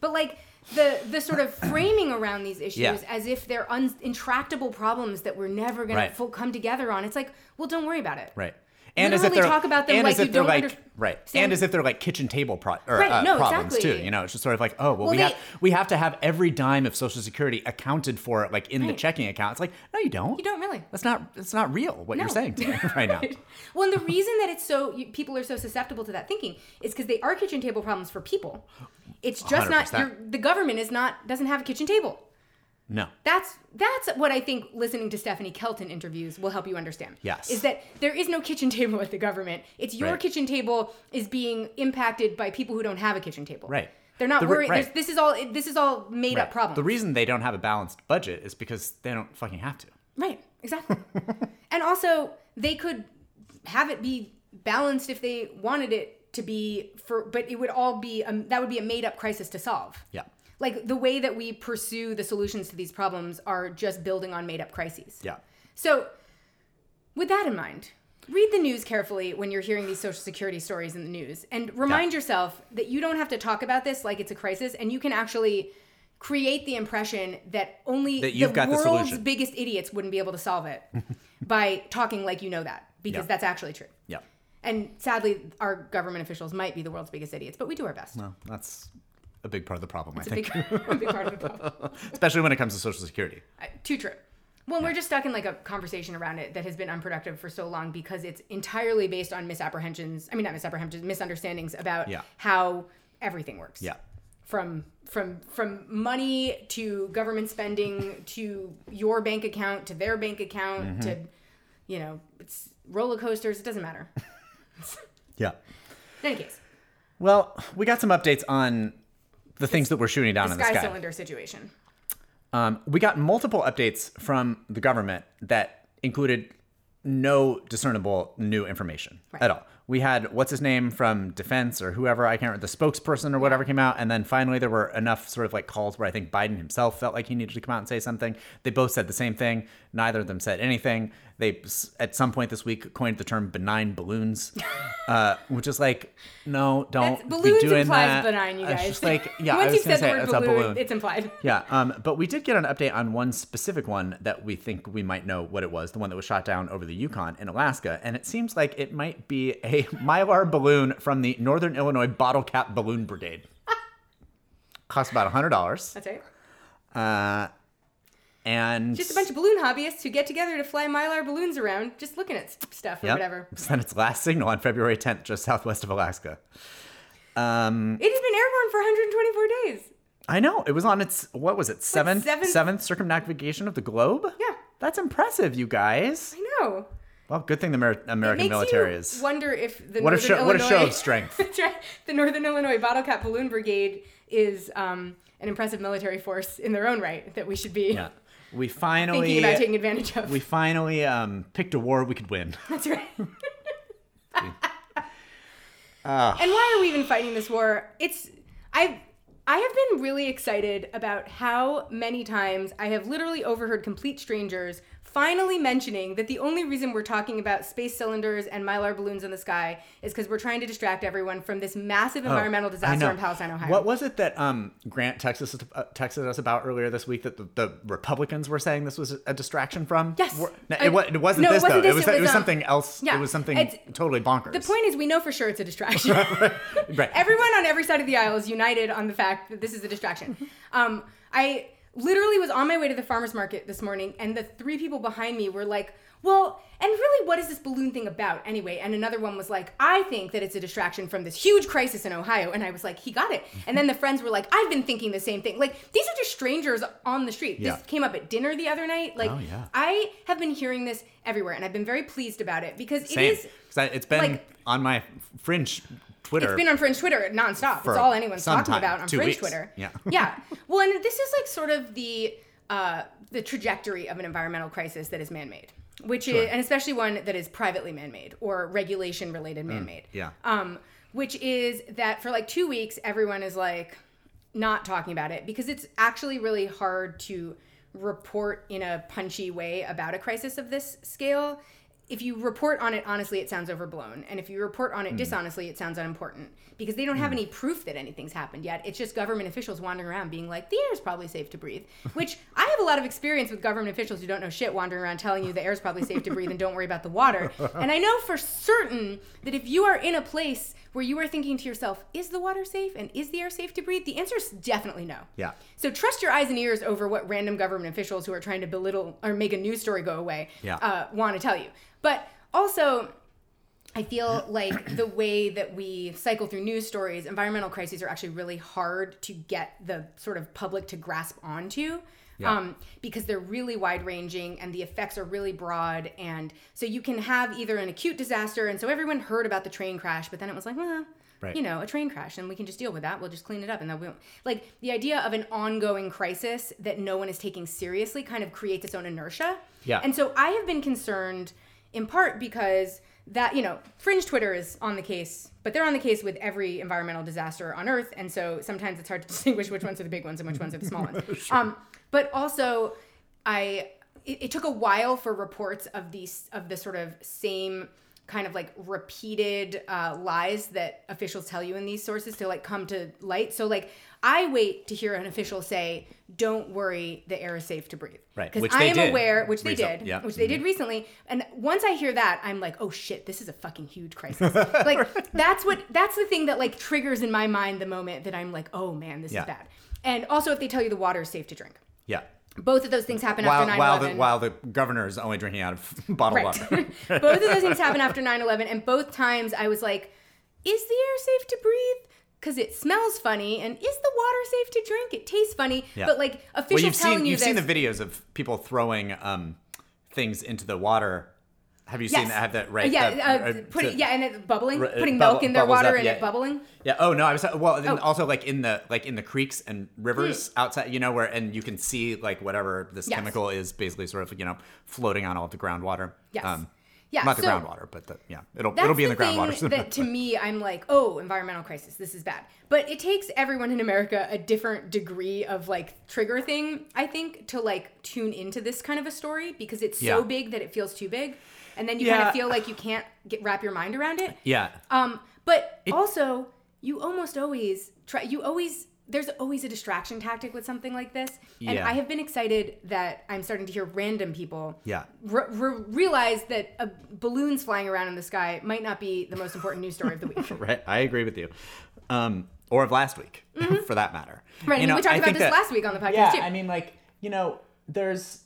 But like the sort of framing around these issues as if they're intractable problems that we're never going to come together on. It's like, well, don't worry about it. Right. And literally as if talk about them and like you don't like, understand. Right. And as if they're like kitchen table problems exactly. too. You know, it's just sort of like, oh, well, we have to have every dime of Social Security accounted for like in the checking account. It's like, no, you don't. You don't really. That's not real what you're saying to me right now. Well, and the reason that it's people are so susceptible to that thinking is because they are kitchen table problems for people. It's just 100%. The government doesn't have a kitchen table. No. That's what I think listening to Stephanie Kelton interviews will help you understand. Yes. Is that there is no kitchen table at the government. It's your kitchen table is being impacted by people who don't have a kitchen table. Right. They're not worried. Right. This is all made up problems. The reason they don't have a balanced budget is because they don't fucking have to. Right. Exactly. And also they could have it be balanced if they wanted it to be but it would all be that would be a made up crisis to solve. Yeah. Like, the way that we pursue the solutions to these problems are just building on made-up crises. Yeah. So, with that in mind, read the news carefully when you're hearing these Social Security stories in the news. And remind yourself that you don't have to talk about this like it's a crisis. And you can actually create the impression that only the world's biggest idiots wouldn't be able to solve it by talking like you know that. Because that's actually true. Yeah. And sadly, our government officials might be the world's biggest idiots. But we do our best. Well, that's... a big part of the problem, I think. A big part of the problem. Especially when it comes to Social Security. Too true. Well, we're just stuck in like a conversation around it that has been unproductive for so long because it's entirely based on misunderstandings about how everything works. Yeah. From money to government spending to your bank account to their bank account to, you know, it's roller coasters. It doesn't matter. Yeah. In any case. Well, we got some updates on... the things that we're shooting down in the sky. The sky cylinder situation. We got multiple updates from the government that included no discernible new information at all. We had what's-his-name from Defense or whoever, I can't remember, the spokesperson or whatever came out. And then finally there were enough sort of like calls where I think Biden himself felt like he needed to come out and say something. They both said the same thing. Neither of them said anything. They, at some point this week, coined the term benign balloons, which is like, no, don't be doing that. Balloons implies benign, you guys. It's just like, yeah, once you've said the word balloon, it's implied. Yeah, but we did get an update on one specific one that we think we might know what it was, the one that was shot down over the Yukon in Alaska. And it seems like it might be a Mylar balloon from the Northern Illinois Bottle Cap Balloon Brigade. Cost about $100. That's right. And just a bunch of balloon hobbyists who get together to fly Mylar balloons around, just looking at stuff or whatever. Sent its last signal on February 10th, just southwest of Alaska. It has been airborne for 124 days. I know. It was on its, what was it, seventh circumnavigation of the globe? Yeah. That's impressive, you guys. I know. Well, good thing the American military is. Wonder if the what a show of strength. The Northern Illinois Bottle Cap Balloon Brigade is an impressive military force in their own right that we should be. Yeah. We finally thinking about taking advantage of. We finally picked a war we could win. That's right. And why are we even fighting this war? I have been really excited about how many times I have literally overheard complete strangers finally mentioning that the only reason we're talking about space cylinders and Mylar balloons in the sky is because we're trying to distract everyone from this massive environmental disaster in Palestine, Ohio. What was it that Grant texted us about earlier this week that the Republicans were saying this was a distraction from? Yes. It wasn't this, though. It was something else. Yeah. It was something totally bonkers. The point is we know for sure it's a distraction. Right. Everyone on every side of the aisle is united on the fact that this is a distraction. I literally was on my way to the farmer's market this morning, and the three people behind me were like, well, and really, what is this balloon thing about anyway? And another one was like, I think that it's a distraction from this huge crisis in Ohio. And I was like, he got it. And then the friends were like, I've been thinking the same thing. Like, these are just strangers on the street. Yeah. This came up at dinner the other night. Like, I have been hearing this everywhere, and I've been very pleased about it because it is. It's been like, on my Fringe Twitter. It's been on Fringe Twitter nonstop. It's all anyone's talking about on Fringe Twitter. Yeah. Yeah. Well, and this is like sort of the trajectory of an environmental crisis that is man-made, which is, and especially one that is privately man-made or regulation-related man-made. Yeah. Which is that for like 2 weeks, everyone is like not talking about it because it's actually really hard to report in a punchy way about a crisis of this scale if you report on it honestly, it sounds overblown. And if you report on it dishonestly, it sounds unimportant. Because they don't have any proof that anything's happened yet. It's just government officials wandering around being like, the air's probably safe to breathe. Which, I have a lot of experience with government officials who don't know shit wandering around telling you the air's probably safe to breathe and don't worry about the water. And I know for certain that if you are in a place where you are thinking to yourself, is the water safe and is the air safe to breathe? The answer is definitely no. Yeah. So trust your eyes and ears over what random government officials who are trying to belittle or make a news story go away want to tell you. But also, I feel like the way that we cycle through news stories, environmental crises are actually really hard to get the sort of public to grasp onto because they're really wide-ranging and the effects are really broad. And so you can have either an acute disaster, and so everyone heard about the train crash, but then it was like, well, right. you know, a train crash, and we can just deal with that. We'll just clean it up. And then we won't. Like, the idea of an ongoing crisis that no one is taking seriously kind of creates its own inertia. Yeah. And so I have been concerned in part because that, you know, fringe Twitter is on the case, but they're on the case with every environmental disaster on Earth. And so sometimes it's hard to distinguish which ones are the big ones and which ones are the small ones. Sure. But also, it took a while for reports of these, of the sort of same kind of like repeated lies that officials tell you in these sources to like come to light. So like, I wait to hear an official say, don't worry, the air is safe to breathe. Right. Because I am aware, which they did, which they did recently. And once I hear that, I'm like, oh shit, this is a fucking huge crisis. Like right. That's the thing that like triggers in my mind the moment that I'm like, oh man, this is bad. And also if they tell you the water is safe to drink. Yeah. Both of those things happen after 9/11. While the governor is only drinking out of bottled water. Both of those things happen after 9/11, and both times I was like, is the air safe to breathe? Because it smells funny, and is the water safe to drink? It tastes funny, but like officials you've seen the videos of people throwing things into the water. Have you seen that? Have that right? Yeah, and it bubbling, putting milk in their water up, and it bubbling. Yeah. Oh no, I was also like in the creeks and rivers outside, you know, where and you can see like whatever this chemical is basically sort of, you know, floating on all the groundwater. Yes. Yeah, not the groundwater, but it'll be in the groundwater. That's that to me, I'm like, oh, environmental crisis, this is bad. But it takes everyone in America a different degree of like trigger thing, I think, to like tune into this kind of a story because it's so big that it feels too big, and then you kind of feel like you can't wrap your mind around it. Yeah. But also, you almost always try. There's always a distraction tactic with something like this. And I have been excited that I'm starting to hear random people realize that balloons flying around in the sky might not be the most important news story of the week. Right. I agree with you. Or of last week, for that matter. Right. You know, we talked about this last week on the podcast, too. Yeah, I mean, like, you know, there's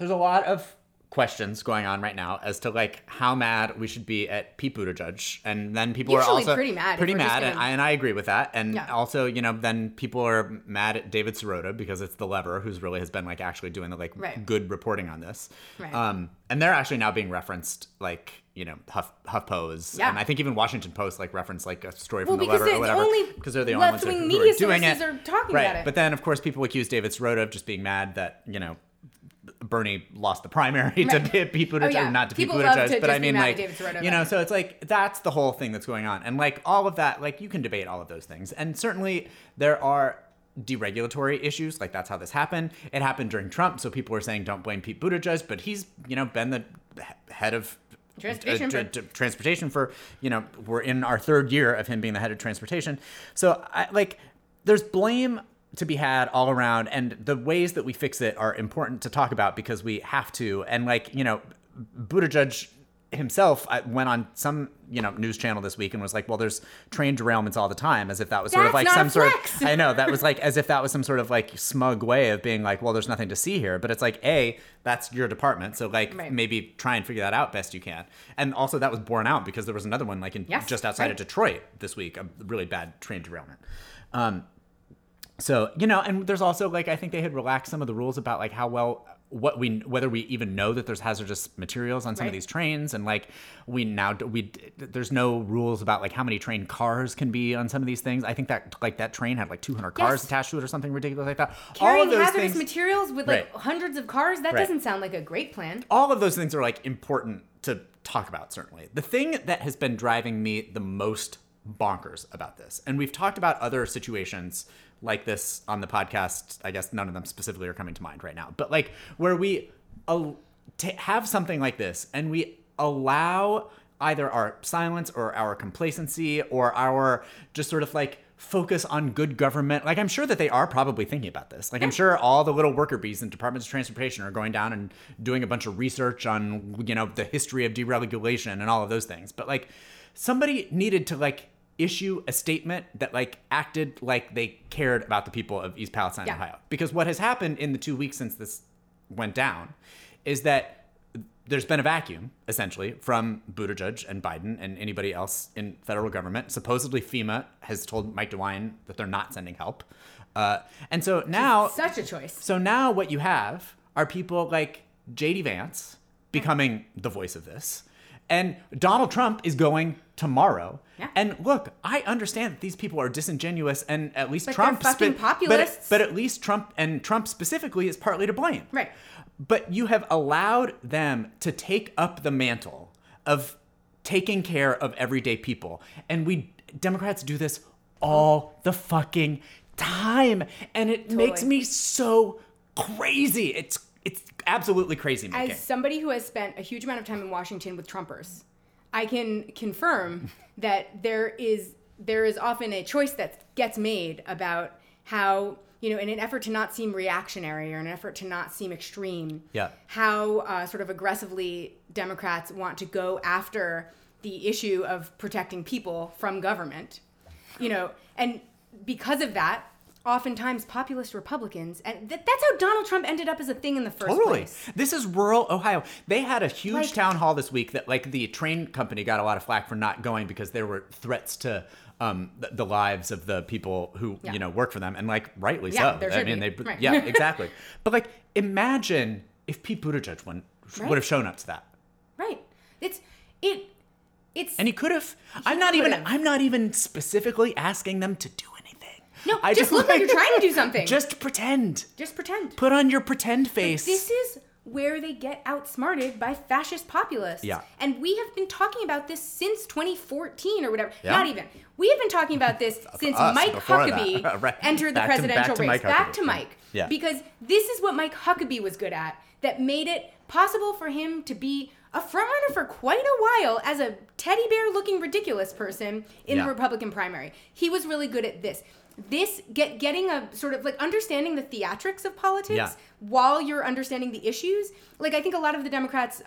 a lot of questions going on right now as to like how mad we should be at Pete Buttigieg, and then people usually are also pretty mad, and I agree with that. And also, you know, then people are mad at David Sirota because it's the lever who's really has been like actually doing the like good reporting on this, and they're actually now being referenced like, you know, HuffPo's, and I think even Washington Post like referenced like a story from the lever or whatever because they're the only ones who are doing it. Are talking about it. But then of course people accuse David Sirota of just being mad that, you know, Bernie lost the primary to Pete Buttigieg, not to Pete Buttigieg, but I mean, like, you know, so it's like, that's the whole thing that's going on. And like all of that, like you can debate all of those things. And certainly there are deregulatory issues. Like that's how this happened. It happened during Trump. So people were saying, don't blame Pete Buttigieg, but he's, you know, been the head of transportation for, you know, we're in our third year of him being the head of transportation. So there's blame to be had all around, and the ways that we fix it are important to talk about because we have to. And like, you know, Buttigieg himself went on some, you know, news channel this week and was like, well, there's train derailments all the time, as if that was sort of like some sort of, I know, that was like as if that was some sort of like smug way of being like, well, there's nothing to see here. But it's like, A, that's your department, so like maybe try and figure that out best you can. And also that was borne out because there was another one like in just outside of Detroit this week, a really bad train derailment. So, you know, and there's also like, I think they had relaxed some of the rules about like how well, whether we even know that there's hazardous materials on some of these trains. And like there's no rules about like how many train cars can be on some of these things. I think that like that train had like 200 cars attached to it or something ridiculous like that. Carrying hazardous materials with like hundreds of cars, that doesn't sound like a great plan. All of those things are like important to talk about, certainly. The thing that has been driving me the most bonkers about this, and we've talked about other situations like this on the podcast, I guess none of them specifically are coming to mind right now, but like where we have something like this and we allow either our silence or our complacency or our just sort of like focus on good government. Like, I'm sure that they are probably thinking about this. Like, I'm sure all the little worker bees in departments of transportation are going down and doing a bunch of research on, you know, the history of deregulation and all of those things. But like, somebody needed to like issue a statement that like acted like they cared about the people of East Palestine, Ohio. Because what has happened in the 2 weeks since this went down is that there's been a vacuum, essentially, from Buttigieg and Biden and anybody else in federal government. Supposedly FEMA has told Mike DeWine that they're not sending help. And so now... It's such a choice. So now what you have are people like J.D. Vance becoming the voice of this. And Donald Trump is going tomorrow. Yeah. And look, I understand that these people are disingenuous, and at least populists. But at least Trump specifically is partly to blame. Right. But you have allowed them to take up the mantle of taking care of everyday people. And we Democrats do this all the fucking time. And it makes me so crazy. It's absolutely crazy making. As somebody who has spent a huge amount of time in Washington with Trumpers, I can confirm that there is often a choice that gets made about how, you know, in an effort to not seem reactionary or an effort to not seem extreme, how sort of aggressively Democrats want to go after the issue of protecting people from government, you know, and because of that, oftentimes populist Republicans, and that's how Donald Trump ended up as a thing in the first place. This is rural Ohio. They had a huge town hall this week that like the train company got a lot of flack for not going because there were threats to the lives of the people who, you know, work for them. And like, rightly so. I mean, yeah, exactly. But like, imagine if Pete Buttigieg would have shown up to that. Right. And he could have. I'm not even specifically asking them to do anything. No, I just look like you're trying to do something. Just pretend. Put on your pretend face. But this is where they get outsmarted by fascist populists. Yeah. And we have been talking about this since 2014 or whatever. Yeah. Not even. We have been talking about this since Mike Huckabee entered the presidential race. Back to Mike. Yeah. Because this is what Mike Huckabee was good at that made it possible for him to be a frontrunner for quite a while as a teddy bear looking ridiculous person in the Republican primary. He was really good at this. Getting a sort of like understanding the theatrics of politics while you're understanding the issues. Like, I think a lot of the Democrats,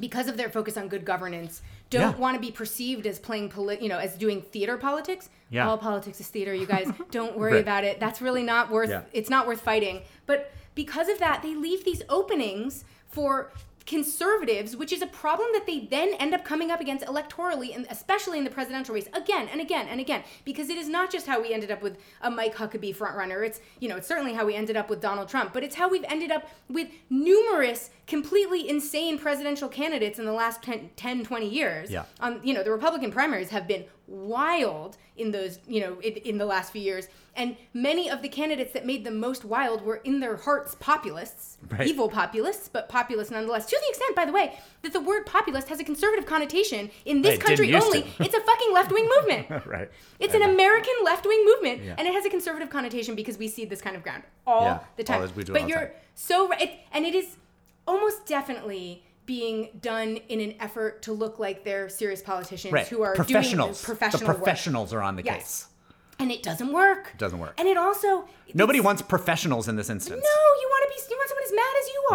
because of their focus on good governance, don't want to be perceived as playing, as doing theater politics. Yeah. All politics is theater, you guys. Don't worry about it. That's really not worth, it's not worth fighting. But because of that, they leave these openings for conservatives, which is a problem that they then end up coming up against electorally, and especially in the presidential race, again and again and again, because it is not just how we ended up with a Mike Huckabee frontrunner. It's, you know, it's certainly how we ended up with Donald Trump, but it's how we've ended up with numerous completely insane presidential candidates in the last 10-20 years. Yeah. You know, the Republican primaries have been wild in those, you know, in the last few years. And many of the candidates that made them most wild were in their hearts populists, evil populists, but populist nonetheless. To the extent, by the way, that the word populist has a conservative connotation in this country only. It's a fucking left-wing movement. Right. It's an American left-wing movement, and it has a conservative connotation because we see this kind of ground all the time. All so right. And it is almost definitely being done in an effort to look like they're serious politicians who are professionals. Doing professional work. The professionals are on the case. And it doesn't work. And it also... Nobody wants professionals in this instance. No, you want someone as mad as you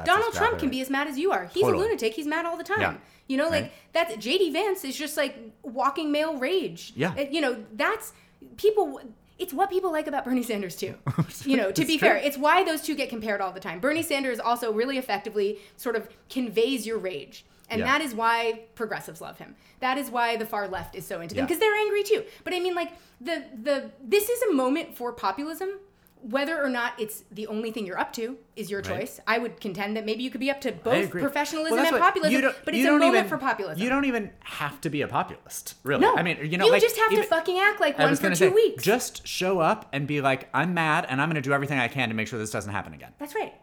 are. Donald Trump can be as mad as you are. He's a lunatic. He's mad all the time. Yeah. You know, like, that's... J.D. Vance is just, like, walking male rage. Yeah. You know, that's... People... It's what people like about Bernie Sanders, too. You know, to be fair, it's why those two get compared all the time. Bernie Sanders also really effectively sort of conveys your rage. And that is why progressives love him. That is why the far left is so into them, because they're angry too. But I mean, like, this is a moment for populism. Whether or not it's the only thing you're up to is your choice. I would contend that maybe you could be up to both professionalism and populism, but it's a moment for populism. You don't even have to be a populist, really. No, I mean, you know, you like, just have to fucking act like one for 2 weeks. Just show up and be like, I'm mad, and I'm going to do everything I can to make sure this doesn't happen again. That's right.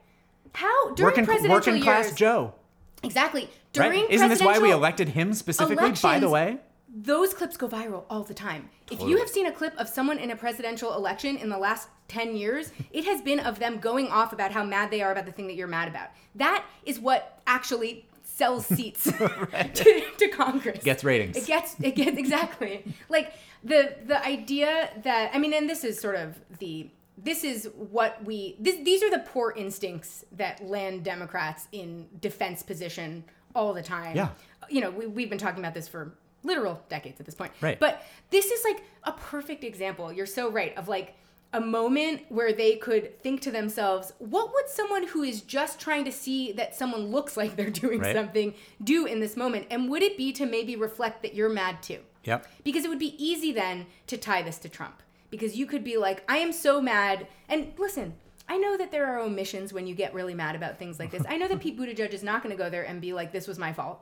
How during presidential years, working class Joe. Exactly. During Isn't this why we elected him specifically, by the way? Those clips go viral all the time. If you have seen a clip of someone in a presidential election in the last 10 years, it has been of them going off about how mad they are about the thing that you're mad about. That is what actually sells seats right. to Congress. Gets ratings. It gets exactly. Like the idea that, I mean, and this is sort of the, this is what we, these are the poor instincts that land Democrats in defense position all the time. Yeah. You know, we've been talking about this for literal decades at this point. Right. But this is like a perfect example. You're so right. Of like a moment where they could think to themselves, what would someone who is just trying to see that someone looks like they're doing right. something do in this moment? And would it be to maybe reflect that you're mad too? Yep. Because it would be easy then to tie this to Trump. Because you could be like, I am so mad. And listen, I know that there are omissions when you get really mad about things like this. I know that Pete Buttigieg is not going to go there and be like, this was my fault.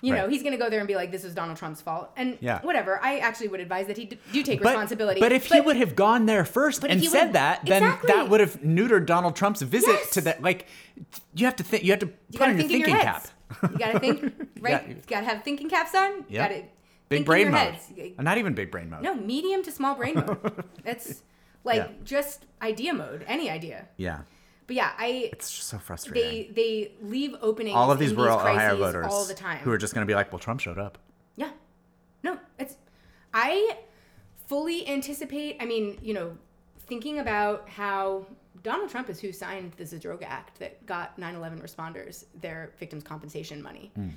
You right. know, he's going to go there and be like, this was Donald Trump's fault. And yeah. whatever. I actually would advise that he do take responsibility. But if he would have gone there first and said that, then exactly. that would have neutered Donald Trump's visit yes. to that. Like, you have to think. You have to put on your thinking cap. You got to think, right? Yeah. You got to have thinking caps on. Yeah. Big brain mode. Not even big brain mode. No, medium to small brain mode. That's like yeah. just idea mode, any idea. Yeah. But yeah, it's just so frustrating. They leave openings. All of these rural Ohio voters all the time who are just going to be like, well, Trump showed up. Yeah. No, I fully anticipate, I mean, you know, thinking about how Donald Trump is who signed the Zadroga Act that got 9/11 responders their victims' compensation money. Mm.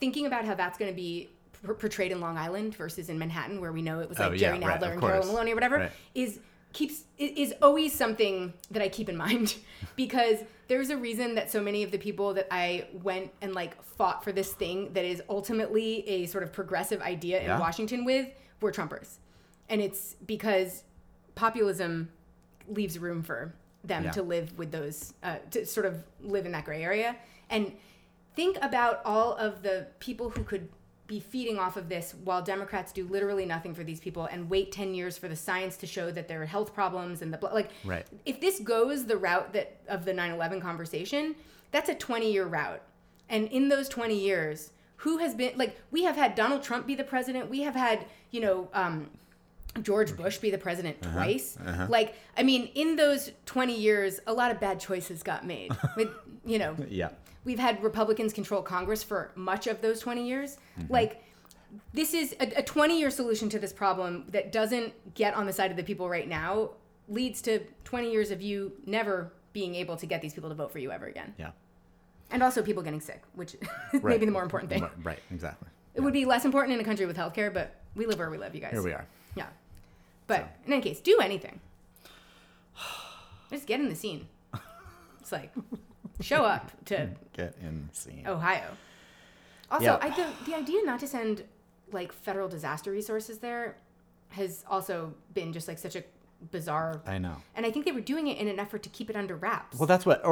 Thinking about how that's going to be portrayed in Long Island versus in Manhattan, where we know it was like Jerry Nadler right, and Carol Maloney or whatever, right. is always something that I keep in mind, because there's a reason that so many of the people that I went and like fought for this thing that is ultimately a sort of progressive idea yeah. in Washington with were Trumpers. And it's because populism leaves room for them yeah. to live with those, to sort of live in that gray area. And think about all of the people who could be feeding off of this while Democrats do literally nothing for these people and wait 10 years for the science to show that there are health problems and the like right. If this goes the route that of the 9/11 conversation, that's a 20-year route. And in those 20 years, who has been like, we have had Donald Trump be the president, we have had, you know, George Bush be the president uh-huh. twice. Uh-huh. Like, I mean, in those 20 years, a lot of bad choices got made. With, you know, yeah. we've had Republicans control Congress for much of those 20 years. Mm-hmm. Like, this is a 20-year solution to this problem that doesn't get on the side of the people right now, leads to 20 years of you never being able to get these people to vote for you ever again. Yeah. And also people getting sick, which is right. maybe the more important thing. Right, exactly. It yeah. would be less important in a country with healthcare, but we live where we live, you guys. Here we are. Yeah. But in any case, do anything. Just get in the scene. It's like, show up to get in the scene. Ohio. Also, yep. The idea not to send like federal disaster resources there has also been just like such a bizarre. I know. And I think they were doing it in an effort to keep it under wraps. Well, that's what,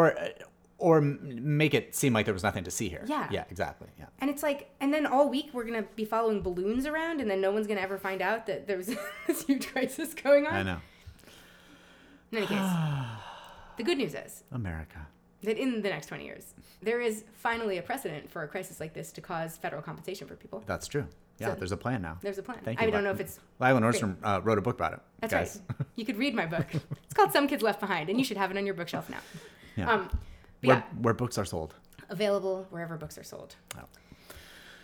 or make it seem like there was nothing to see here. Yeah. Yeah, exactly. Yeah. And it's like, and then all week we're going to be following balloons around, and then no one's going to ever find out that there was this huge crisis going on. I know. In any case, the good news is, America, that in the next 20 years, there is finally a precedent for a crisis like this to cause federal compensation for people. That's true. Yeah, so there's a plan now. There's a plan. Thank you. I don't know if it's... Lila Nordstrom wrote a book about it. That's guys. Right. You could read my book. It's called Some Kids Left Behind, and you should have it on your bookshelf now. Yeah. Where books are sold. Available wherever books are sold. Oh.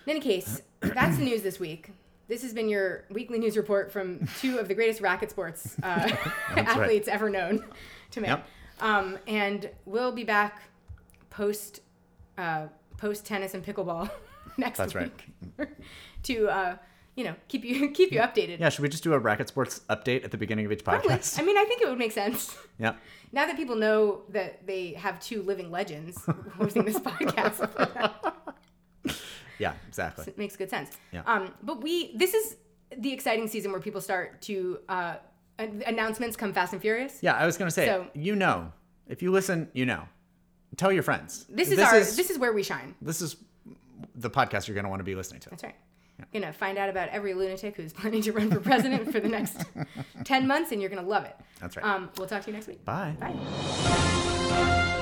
In any case, that's the news this week. This has been your weekly news report from two of the greatest racket sports athletes right. ever known to me. Yep. And we'll be back post tennis and pickleball next that's week right. to you know, keep you updated. Yeah, should we just do a racket sports update at the beginning of each podcast? Probably. I mean, I think it would make sense. Yeah. Now that people know that they have two living legends hosting this podcast. Yeah, exactly. So it makes good sense. Yeah. But this is the exciting season where people start to announcements come fast and furious. Yeah, I was going to say, so, you know, if you listen, you know, tell your friends. This is where we shine. This is the podcast you're going to want to be listening to. That's right. Yeah. You're going to find out about every lunatic who's planning to run for president for the next 10 months, and you're going to love it. That's right. We'll talk to you next week. Bye. Bye.